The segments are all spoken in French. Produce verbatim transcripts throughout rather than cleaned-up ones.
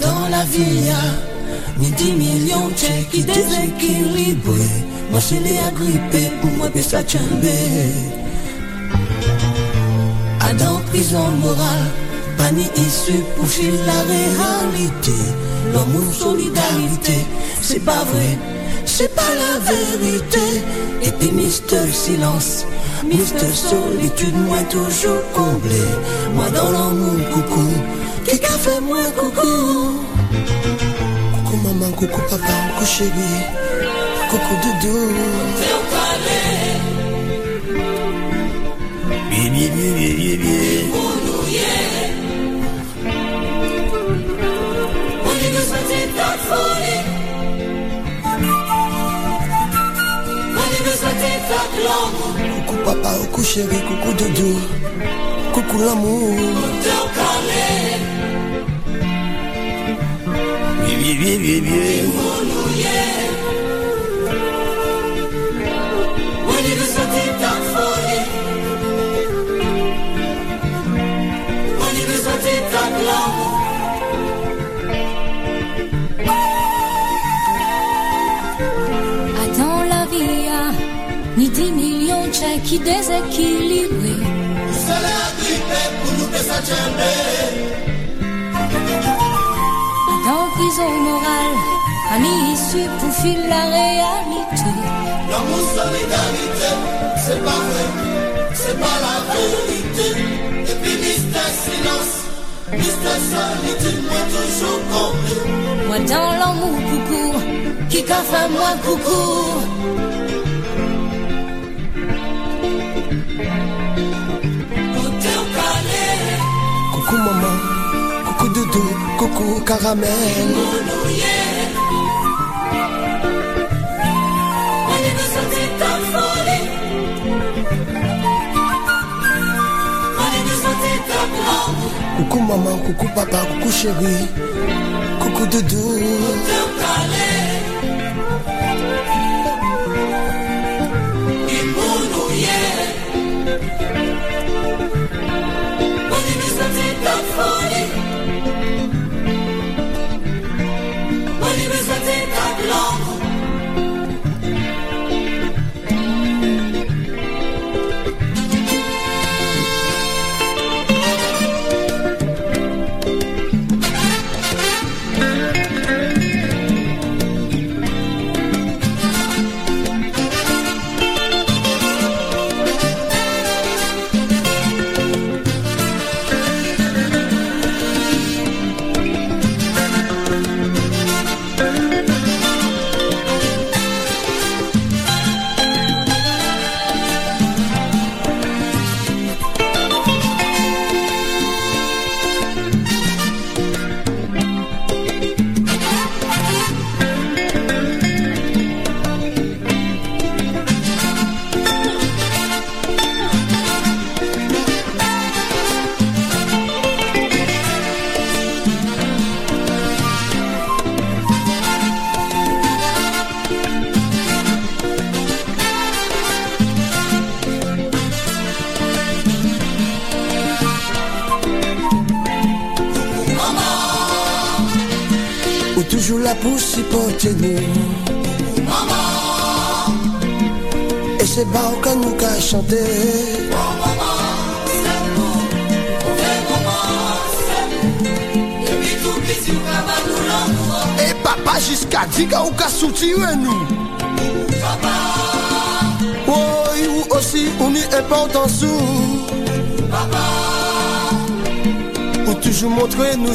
dans la vie, ni dix millions de qui déséquilibrent. Moi je l'ai agrippé, ou moi je la à dans prison morale, pas ni issue pour filer la réalité. L'amour, solidarité, c'est pas vrai, c'est pas la vérité. Et puis Mister Silence, Mister Solitude, moi toujours comblé. Moi dans l'amour, coucou, qui qu'a fait moi, coucou. Coucou maman, coucou papa, coucou chéri, coucou doudou. Bien, bien, bien, bien, bien, bien. Coucou papa, coucou chéri, coucou doudou, coucou l'amour. Bien, bien, bien, bien. Ni dix millions de chèques qui déséquilibrés. Nous sommes agrippés pour nous désagréer. Dans prison morale, amis issus pour filer la réalité. L'amour, solidarité, c'est pas vrai, c'est pas la vérité. Et puis Mister Silence, Mister Solitude, moi toujours compris. Moi dans l'amour, coucou, qui qu'a fait moi, coucou. Coucou maman, coucou doudou, coucou caramel. Coucou maman, coucou papa, coucou chéri, coucou doudou. Pour supporter nous, maman, et c'est pas au cas nous qu'à chanter. Oh maman, c'est bon, c'est maman, c'est bon. Et puis tout petit ou qu'à pas nous l'envoie. Et papa jusqu'à dix qu'à ou qu'à soutirer nous. Papa, oh et ou aussi on n'y est pas en dessous. Papa, ou toujours montrer nous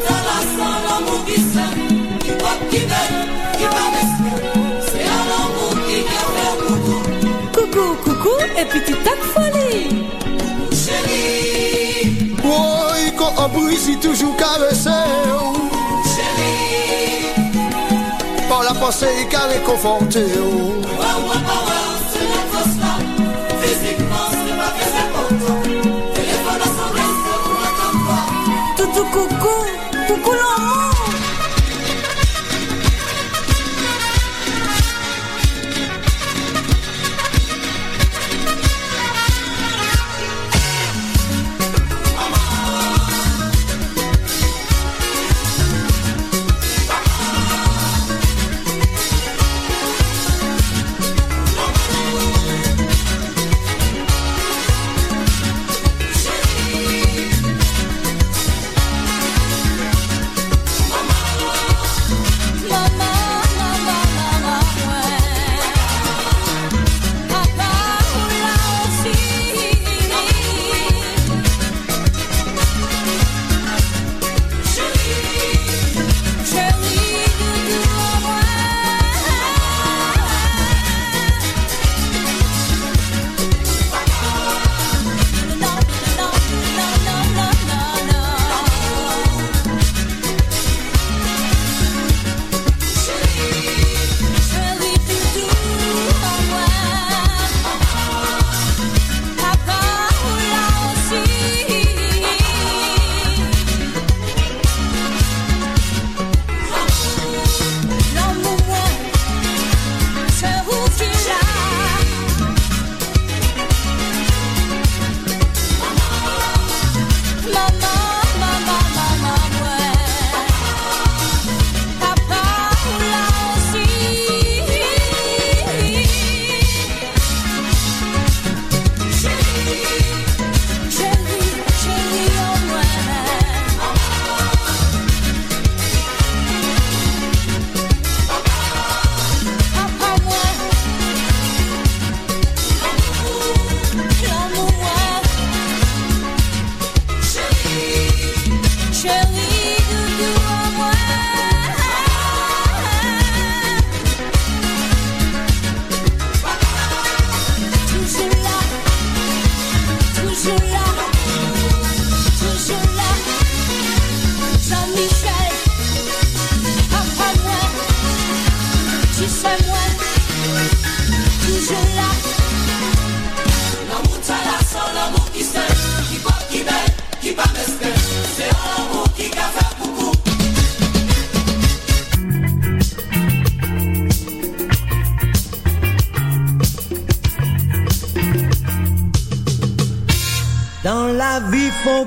Coucou, coucou, et puis tu tac folie. Chérie, oh, il qu'on brise toujours caressé. Chérie, pensée qui a réconforté. Toutou coucou, coucou l'amour.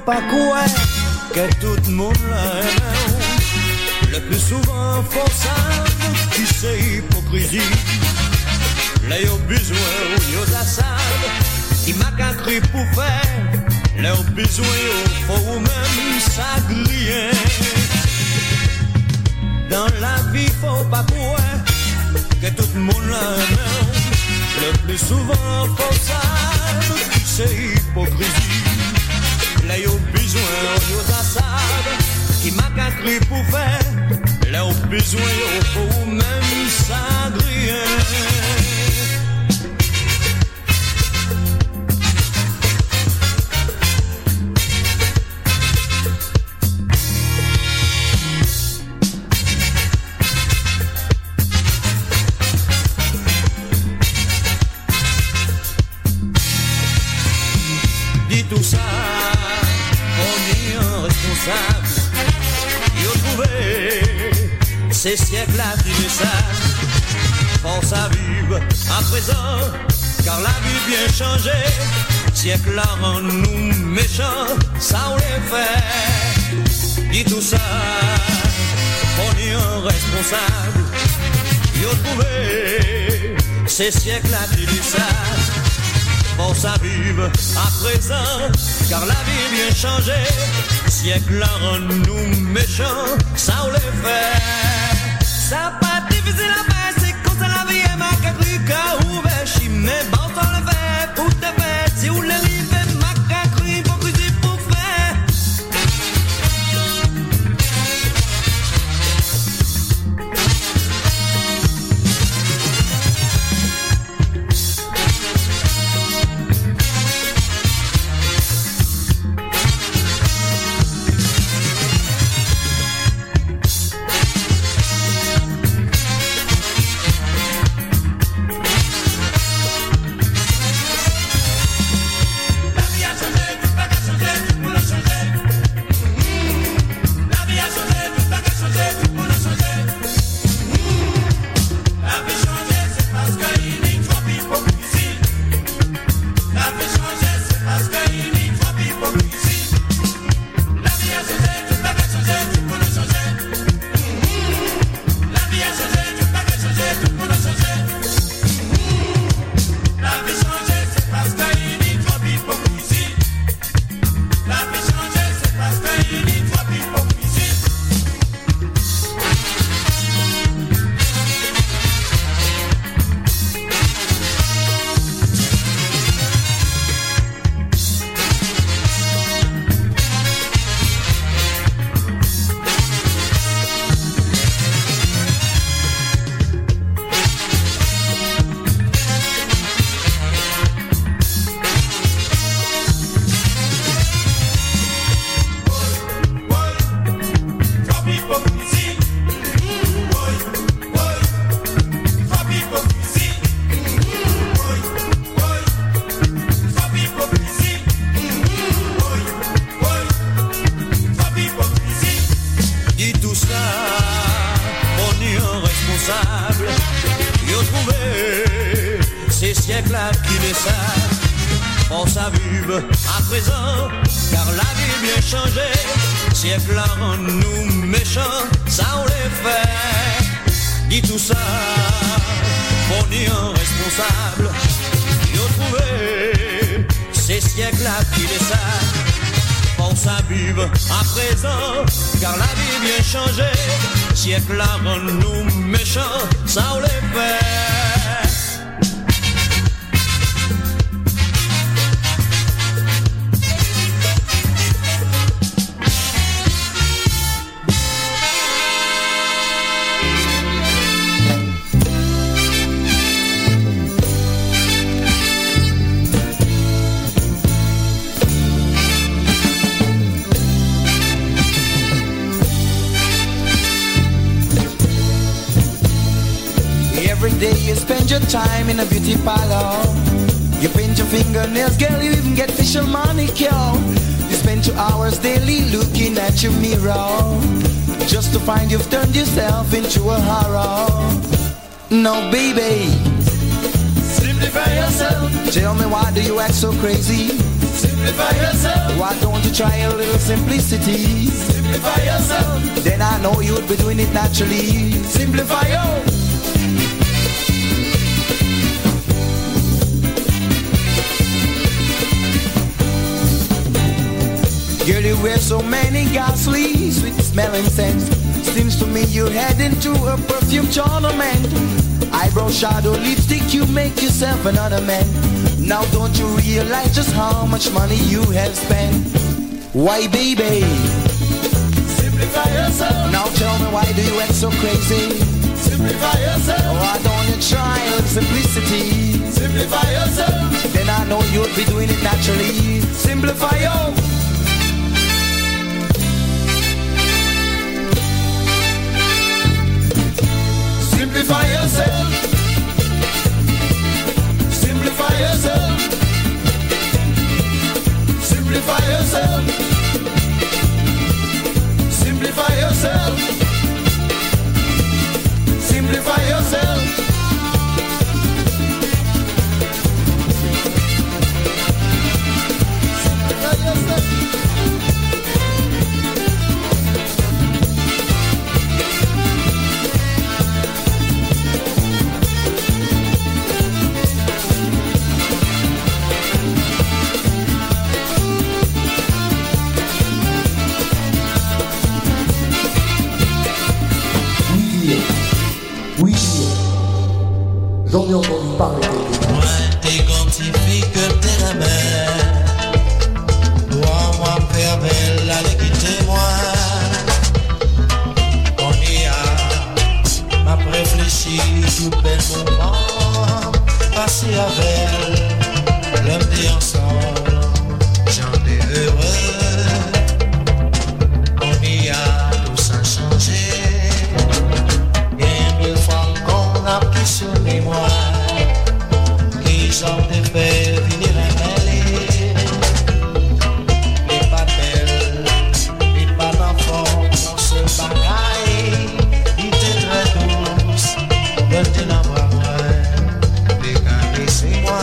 Pas quoi que tout le monde l'aime. Le plus souvent faut savoir qui c'est hypocrisie. Leur besoin ou y'a de la salle, il m'a qu'à crier pour faire. Leur besoin au fond même ça grille. Dans la vie faut pas quoi que tout le monde l'aime. Le plus souvent faut savoir qui c'est hypocrisie. Là y'a besoin, y'a la salle qui m'a qu'à crier pour faire. Là y'a besoin, y'a faut même s'agréer. Ces siècles-là qui ne savent, force à vivre à présent, car la vie bien changée, siècles-là rendent-nous méchants, ça on les fait. Dit tout ça, on est irresponsable, ils ont trouvé, ces siècles-là qui ne savent, force à vivre à présent, car la vie bien changée, siècles-là rendent-nous méchants, ça on les fait. Ça pas difficile à faire, c'est quand ça la vie est ma cacruque à ouvert. J'y mets bon temps le verre, pour te faire. Si où les rivets ma cacruque, beaucoup de pour faire. impensable. Yo trouvé ces siècles infinissables. On s'avive à présent, car la vie bien changée. Siècles en nous méchants, ça on les fait. Dis tout ça, on est irresponsable. Yo trouvé ces siècles infinissables. On s'avive à présent, car la vie bien changée. Siècle avant nous méchants, ça on les spend your time in a beauty parlor. You paint your fingernails, girl, you even get facial manicure. You spend two hours daily looking at your mirror, just to find you've turned yourself into a horror. No, baby, simplify yourself. Tell me, why do you act so crazy? Simplify yourself. Why don't you try a little simplicity? Simplify yourself. Then I know you'd be doing it naturally. Simplify yourself. Girl, you wear so many ghastly, sweet smelling scents. Seems to me you head into a perfume tournament. Eyebrow, shadow, lipstick, you make yourself another man. Now don't you realize just how much money you have spent? Why, baby? Simplify yourself. Now tell me, why do you act so crazy? Simplify yourself. Why don't you try with simplicity? Simplify yourself. Then I know you'll be doing it naturally. Simplify your... Simplify yourself. Simplify yourself. Simplify yourself. Simplify yourself. Simplify yourself. Simplify yourself. J'en ai entendu parler. Moi, t'es comme petit fille que t'es la mère. Toi, moi, père, belle, allez, quittez-moi. On y a, m'a réfléchi, tout bel moment. Passé avec elle, l'homme dit ensemble, j'en ai heureux. On y a, tout ça changé. Bien mille fois qu'on a pris sur les mois qui j'en ai fait venir la mêlée. Les pas belles, les pas d'enfants, on se bagaille. Il était très douce, le t'es l'embrasser, les caresser moi.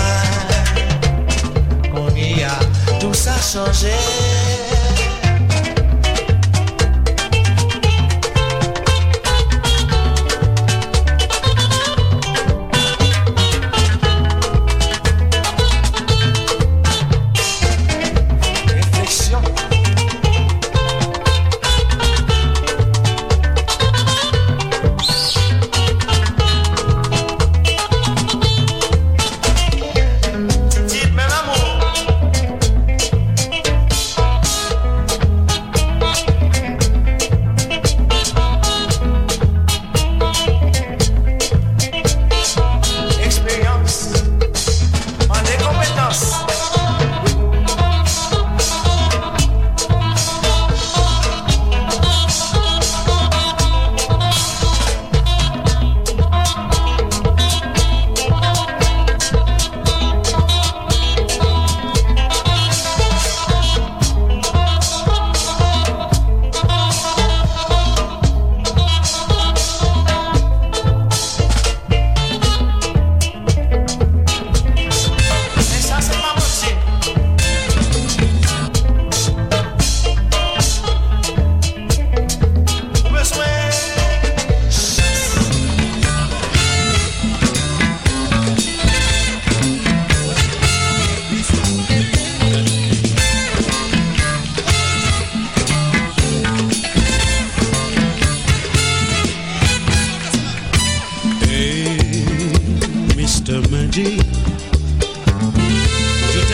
energy to tell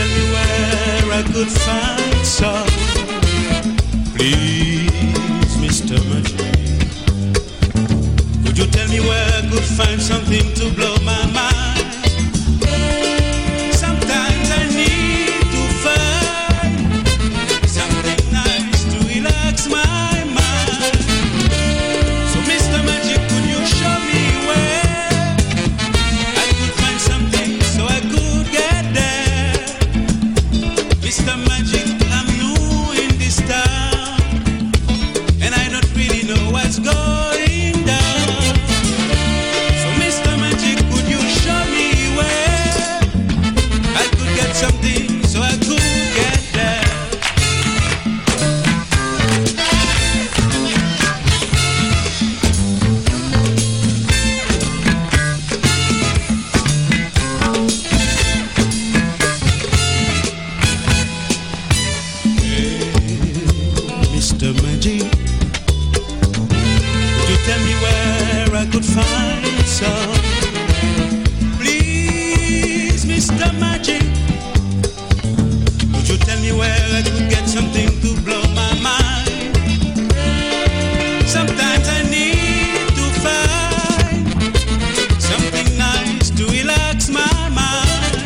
me where I could find some. Please, Mister Machine, could you tell me where I could find something to blow my mind? Sometimes I need to find something nice to relax my mind. So, Mister Magic, could you show me where I could find something so I could get there? Mister Magic, I'm new in this town, and I don't really know what's going down. So, Mister Magic, could you show me where I could get something so I could get there? Mister Magic, could you tell me where I could find some? Please, Mister Magic, could you tell me where I could get something to blow my mind? Sometimes I need to find something nice to relax my mind.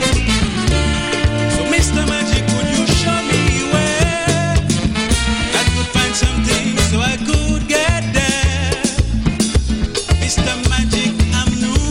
So, Mister Magic, could you show me where I could find something so I could get there? Mister Magic, I'm new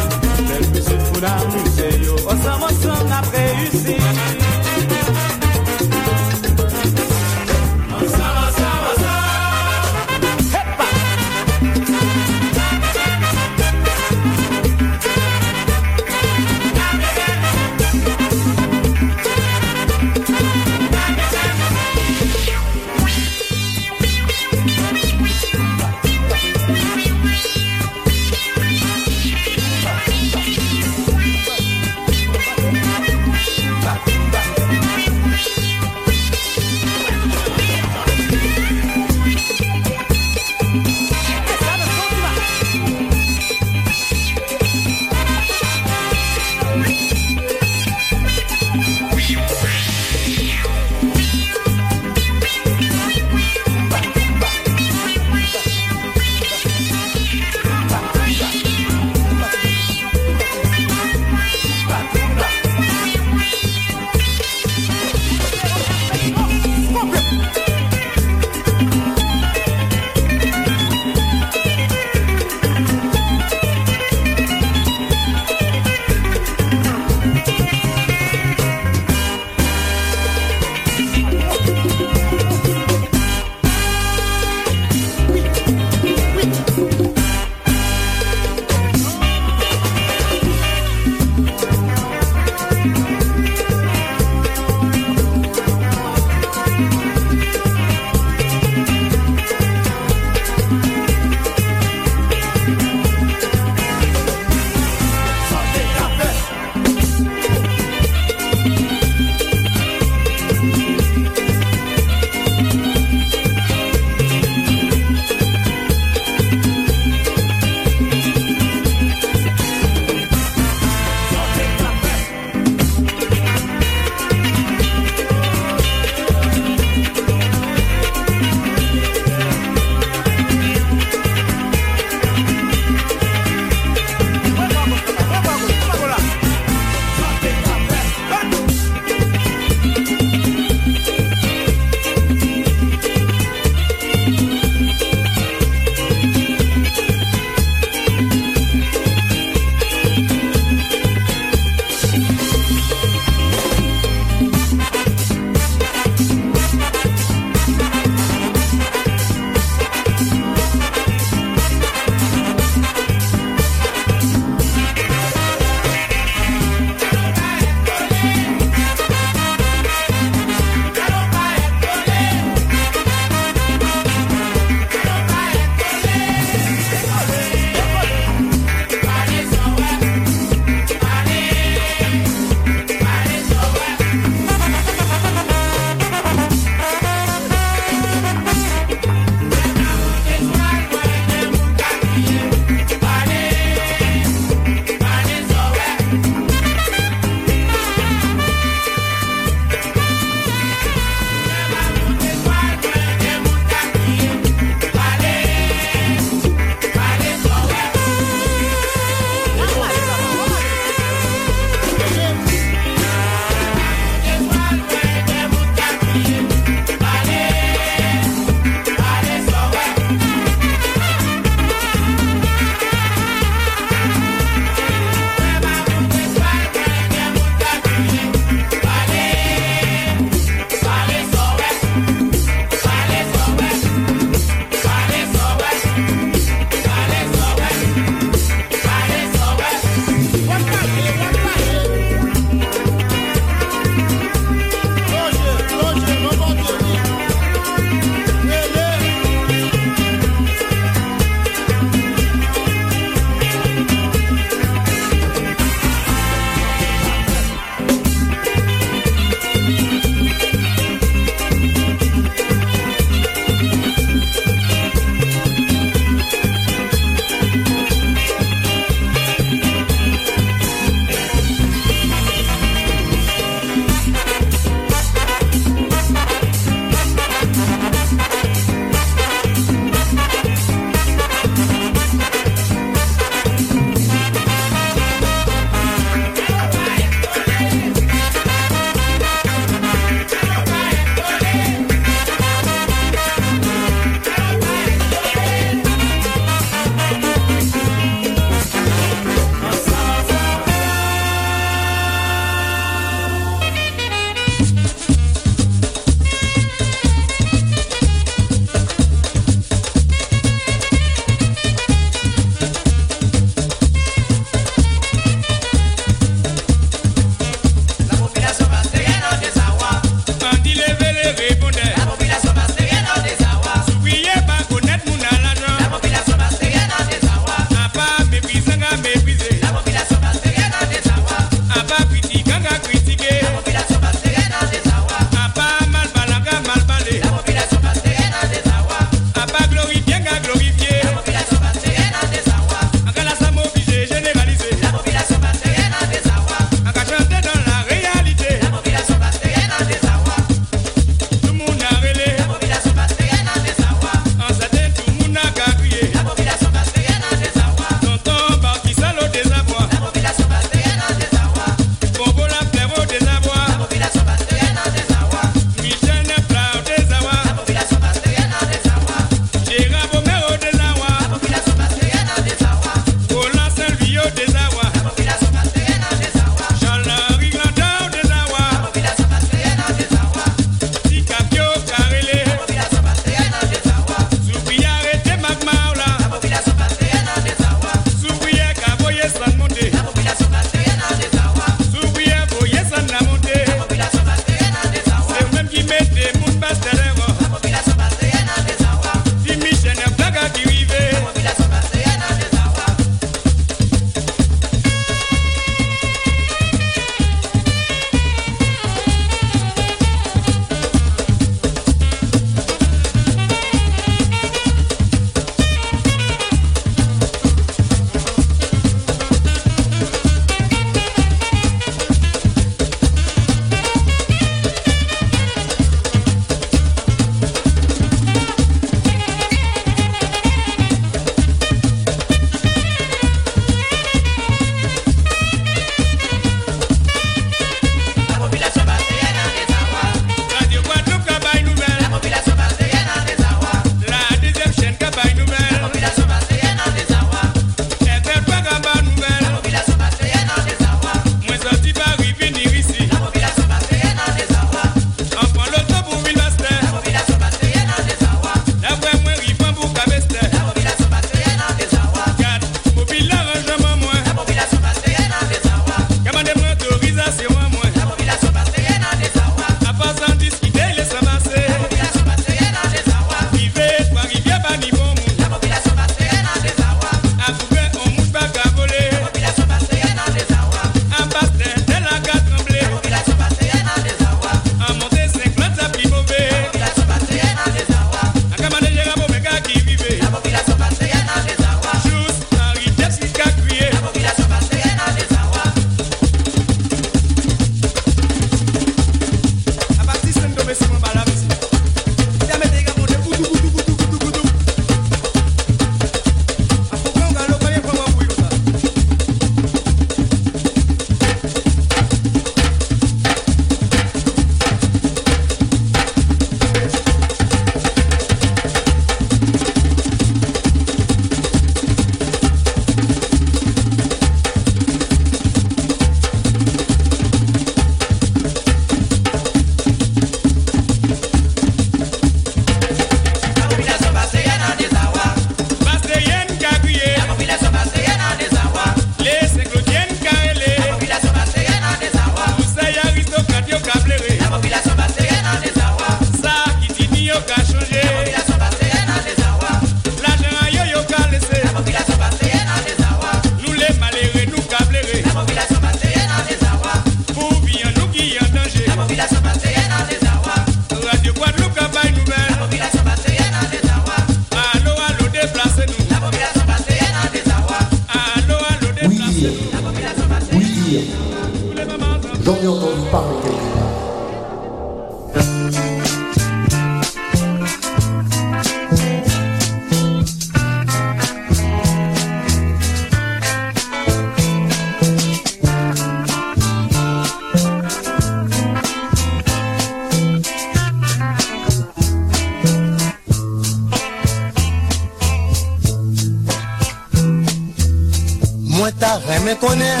Mwen ta reme konen,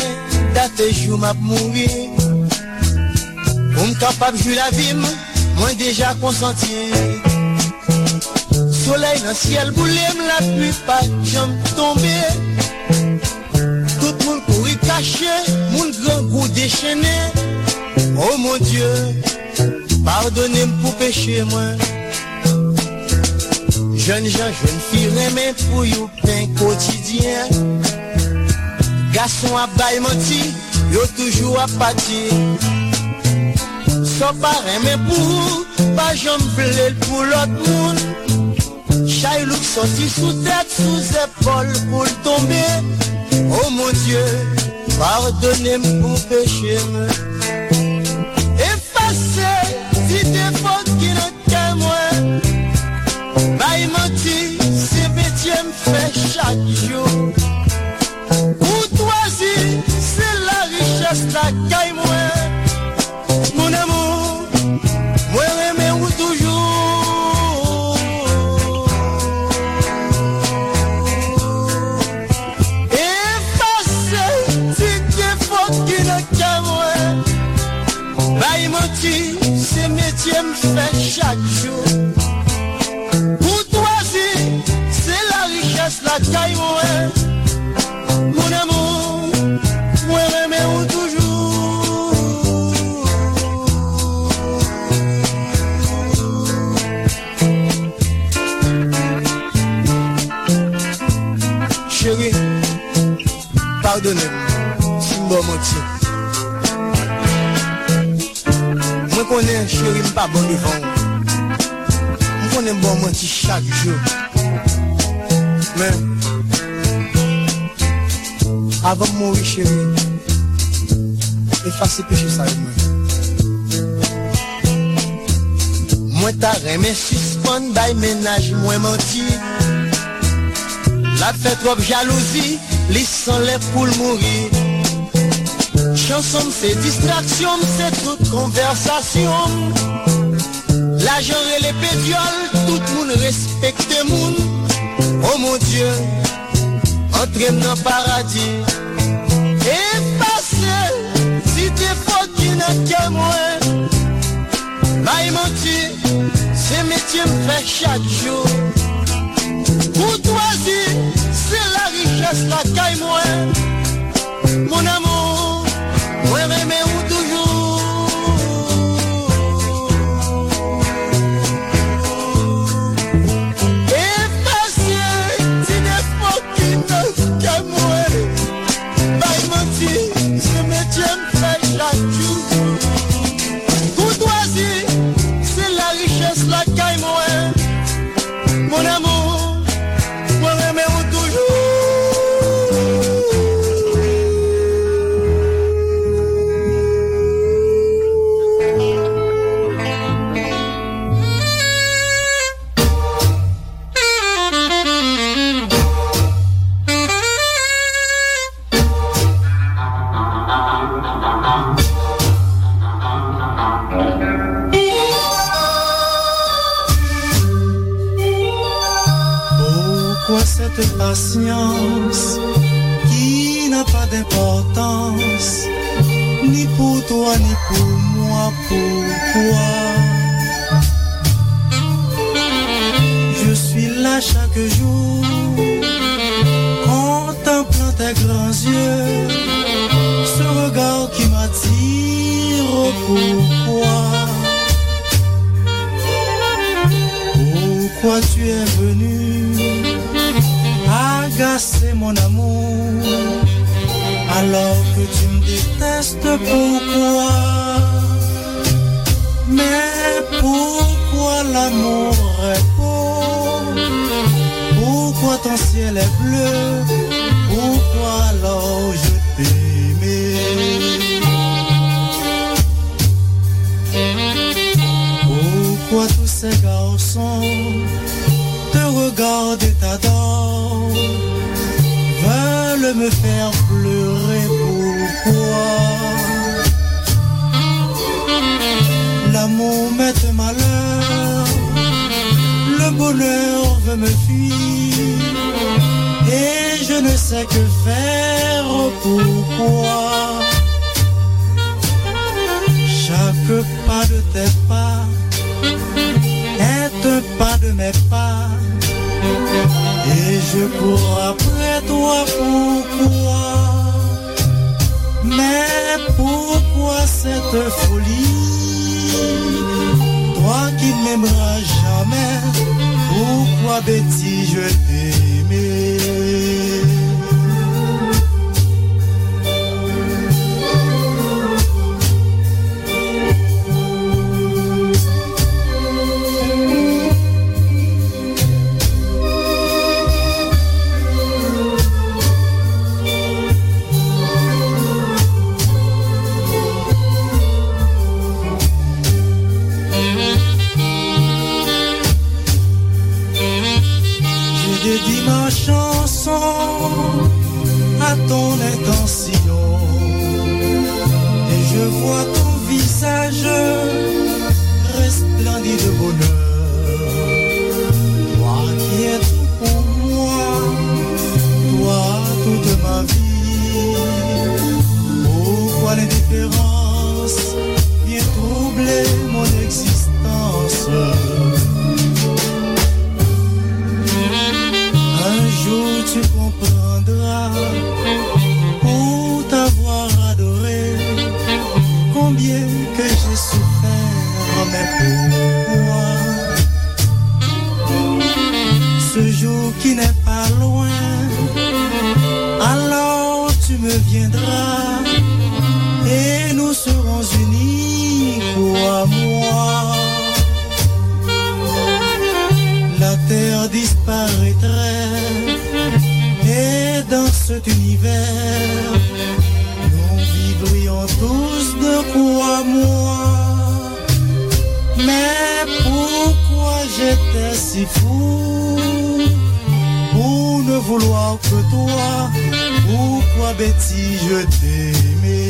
da te jou m'ap mouri. Pou m'kapap jou la vim, mwen deja konsanti. Soleil nan ciel boulem, la pluie pa jam tombe. Tout moun kouri kache, moun gran kou déchaîné. Oh mon Dieu, pardonnez-moi pour péché moi. Jeunes gens, jeunes filles, remè pou yo pain quotidien. Garçon à bail menti, yo toujours à pâtir. Sans parrain mais pour pas jambler pour l'autre monde. Chaque look sorti sous tête, sous épaule pour tomber. Oh mon Dieu, pardonnez-moi pour péché. Effacez si tes fautes qui ne t'aiment pas. Bail menti, c'est métier me fait chaque jour. La caille moi, mon amour, moi remè ou toujours. Efface, si t'es faute qui ne qu'à moi. Bail menti, c'est métier me fait chaque jour. Pour toi si, c'est la richesse la caille moi, mon amour, moi remè ou toujours. Pardonnez-moi, si m'bon menti. Moi connais chéri m'pas bon devant. Moi connais m'bon menti chaque jour. Mais avant de mourir chéri, effacez péché ça moi. Moi ta remè suspend by ménage moi menti. La fait trop jalousie. Les sans les poules mourir. Chanson c'est distraction, c'est toute conversation. L'argent et les pédioles, tout le monde respecte le monde. Oh mon Dieu, entraîne dans le paradis. Effacez, si t'es faute qui n'est qu'à moi. Bail menti, c'est métier me fait chaque jour. Pour toi si, c'est la richesse la caille moi. Mon amour, moi remè ou toujours. Effacez, si des fois qui ne qu'à moi. Bail menti, ce métier me fait chaque jour. Pour toi si, c'est la richesse la caille moi. Mon amour. Patience qui n'a pas d'importance, ni pour toi ni pour moi, pourquoi je suis là chaque jour, contemplant tes grands yeux, ce regard qui m'attire, pourquoi, pourquoi tu es venu agacer mon amour, alors que tu me détestes, pourquoi? Mais pourquoi l'amour est beau? Pourquoi ton ciel est bleu? Pourquoi alors je t'aimais? Pourquoi tous ces garçons te regardent et t'adorent, veulent me faire pleurer, pourquoi? L'amour m'est malheur, le bonheur veut me fuir, et je je ne sais que faire pour moi. Chaque pas de tes pas est un pas de mes pas, et je cours après toi. Pourquoi? Mais pourquoi cette folie? Toi qui ne m'aimeras jamais, pourquoi Betty je t'aimais? À ton intention, et je vois ton visage resplendit de bonheur. Toi qui es tout pour moi, toi toute ma vie. Pourquoi l'indifférence vient troubler mon existence? Tu comprendras, pour t'avoir adoré, combien que j'ai souffert, mais pour moi, ce jour qui n'est pas loin, alors tu me viendras, et nous serons unis pour moi. La terre disparaîtrait, et dans cet univers, nous vivrions tous de quoi moi. Mais pourquoi j'étais si fou pour ne vouloir que toi? Pourquoi Betty je t'aimais?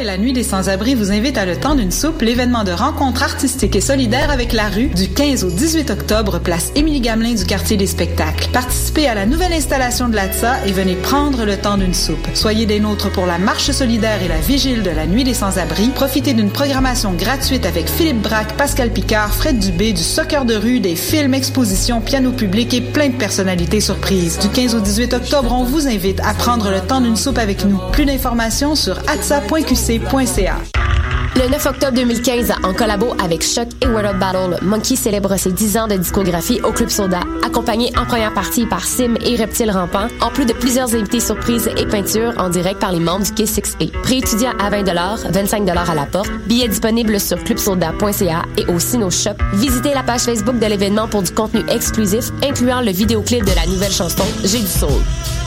Et la Nuit des sans-abris vous invite à Le Temps d'une soupe, l'événement de rencontre artistique et solidaire avec la rue, du quinze au dix-huit octobre, place Émilie Gamelin du quartier des spectacles. Participez à la nouvelle installation de l'A T S A et venez prendre le temps d'une soupe. Soyez des nôtres pour la marche solidaire et la vigile de la Nuit des sans-abris. Profitez d'une programmation gratuite avec Philippe Braque, Pascal Picard, Fred Dubé, du soccer de rue, des films, expositions, piano public et plein de personnalités surprises. Du quinze au dix-huit octobre, on vous invite à prendre le temps d'une soupe avec nous. Plus d'informations sur a t s a point q c. Le neuf octobre deux mille quinze, en collabo avec Shock et World of Battle, Monkey célèbre ses dix ans de discographie au Club Soda, accompagné en première partie par Sim et Reptile Rampant, en plus de plusieurs invités surprises et peintures en direct par les membres du Kiss six P. Prix étudiant à vingt dollars, vingt-cinq dollars à la porte, billets disponibles sur club soda point c a et au Sino Shop. Visitez la page Facebook de l'événement pour du contenu exclusif, incluant le vidéoclip de la nouvelle chanson « J'ai du soul ».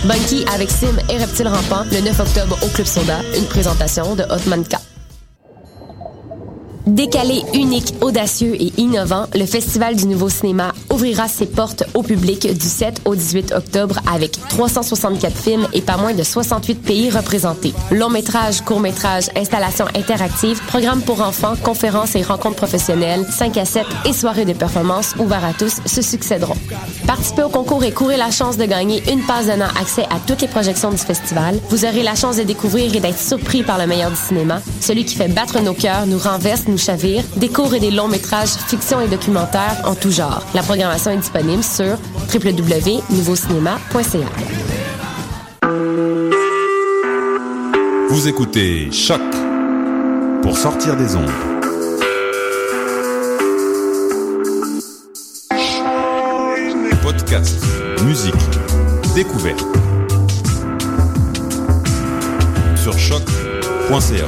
Monkey avec Sim et Reptile Rampant, le neuf octobre au Club Soda, une présentation de Othman K. Décalé, unique, audacieux et innovant, le Festival du Nouveau Cinéma ouvrira ses portes au public du sept au dix-huit octobre avec trois cent soixante-quatre films et pas moins de soixante-huit pays représentés. Longs métrages, courts métrages, installations interactives, programmes pour enfants, conférences et rencontres professionnelles, cinq à sept et soirées de performance ouvertes à tous se succéderont. Participez au concours et courez la chance de gagner une passe donnant accès à toutes les projections du festival. Vous aurez la chance de découvrir et d'être surpris par le meilleur du cinéma, celui qui fait battre nos cœurs, nous renverse, nous chavire, des courts et des longs métrages, fiction et documentaires en tout genre. La programmation est disponible sur w w w point nouveau cinéma point c a. Vous écoutez Choc pour sortir des ondes. Podcast, musique, découverte. Sur choc point c a.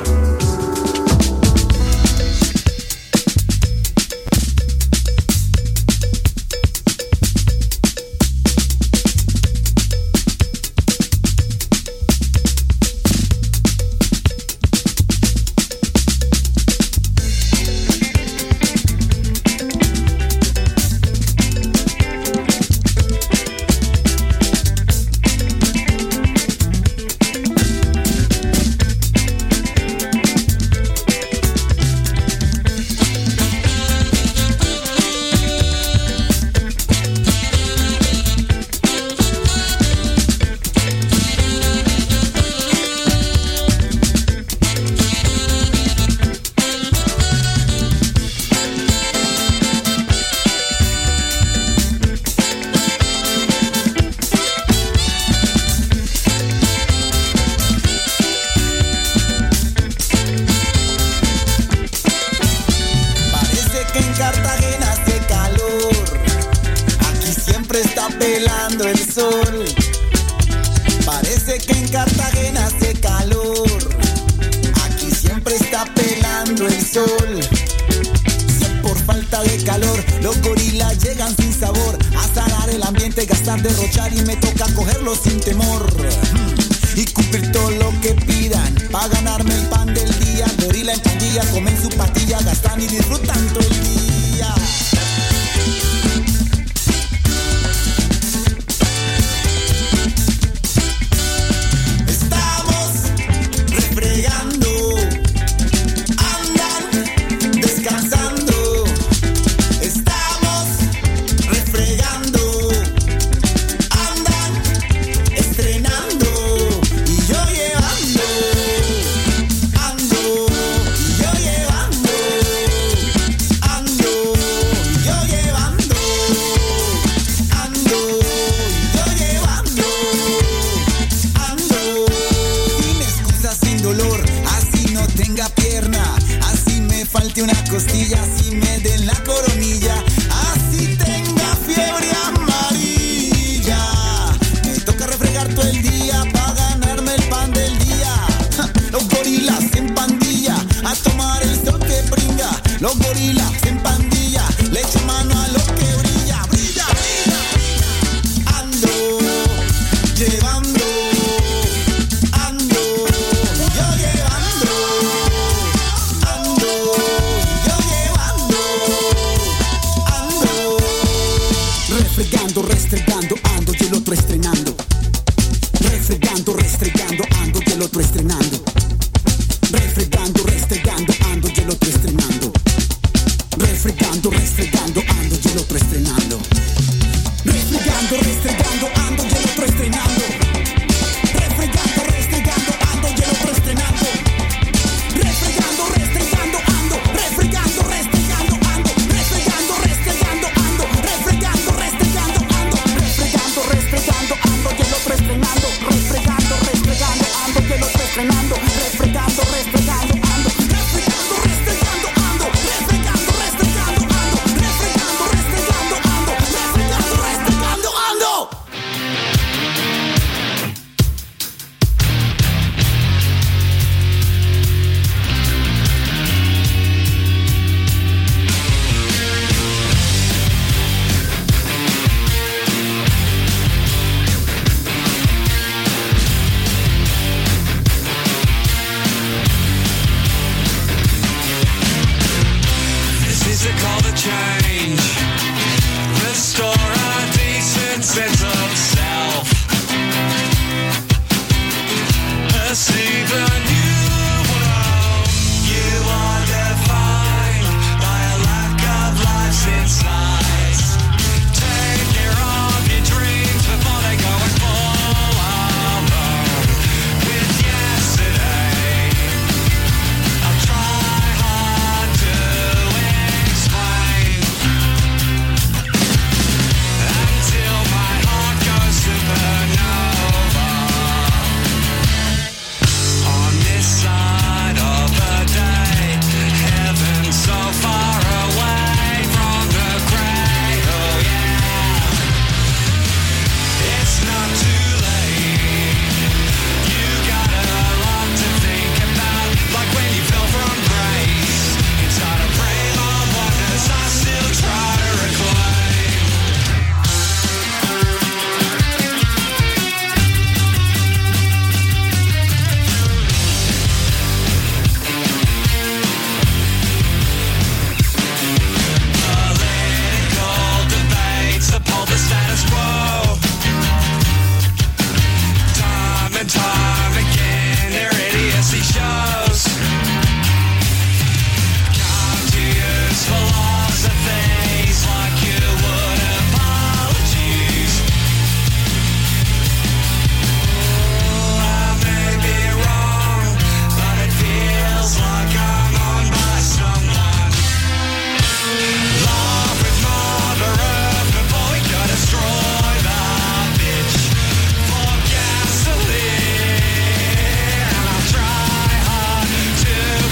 tenga pierna, así me falte una costilla, así me den la coronilla, así tenga fiebre amarilla, me toca refregar todo el día para ganarme el pan del día, los gorilas en pandilla, a tomar el sol que brinda, los gorilas.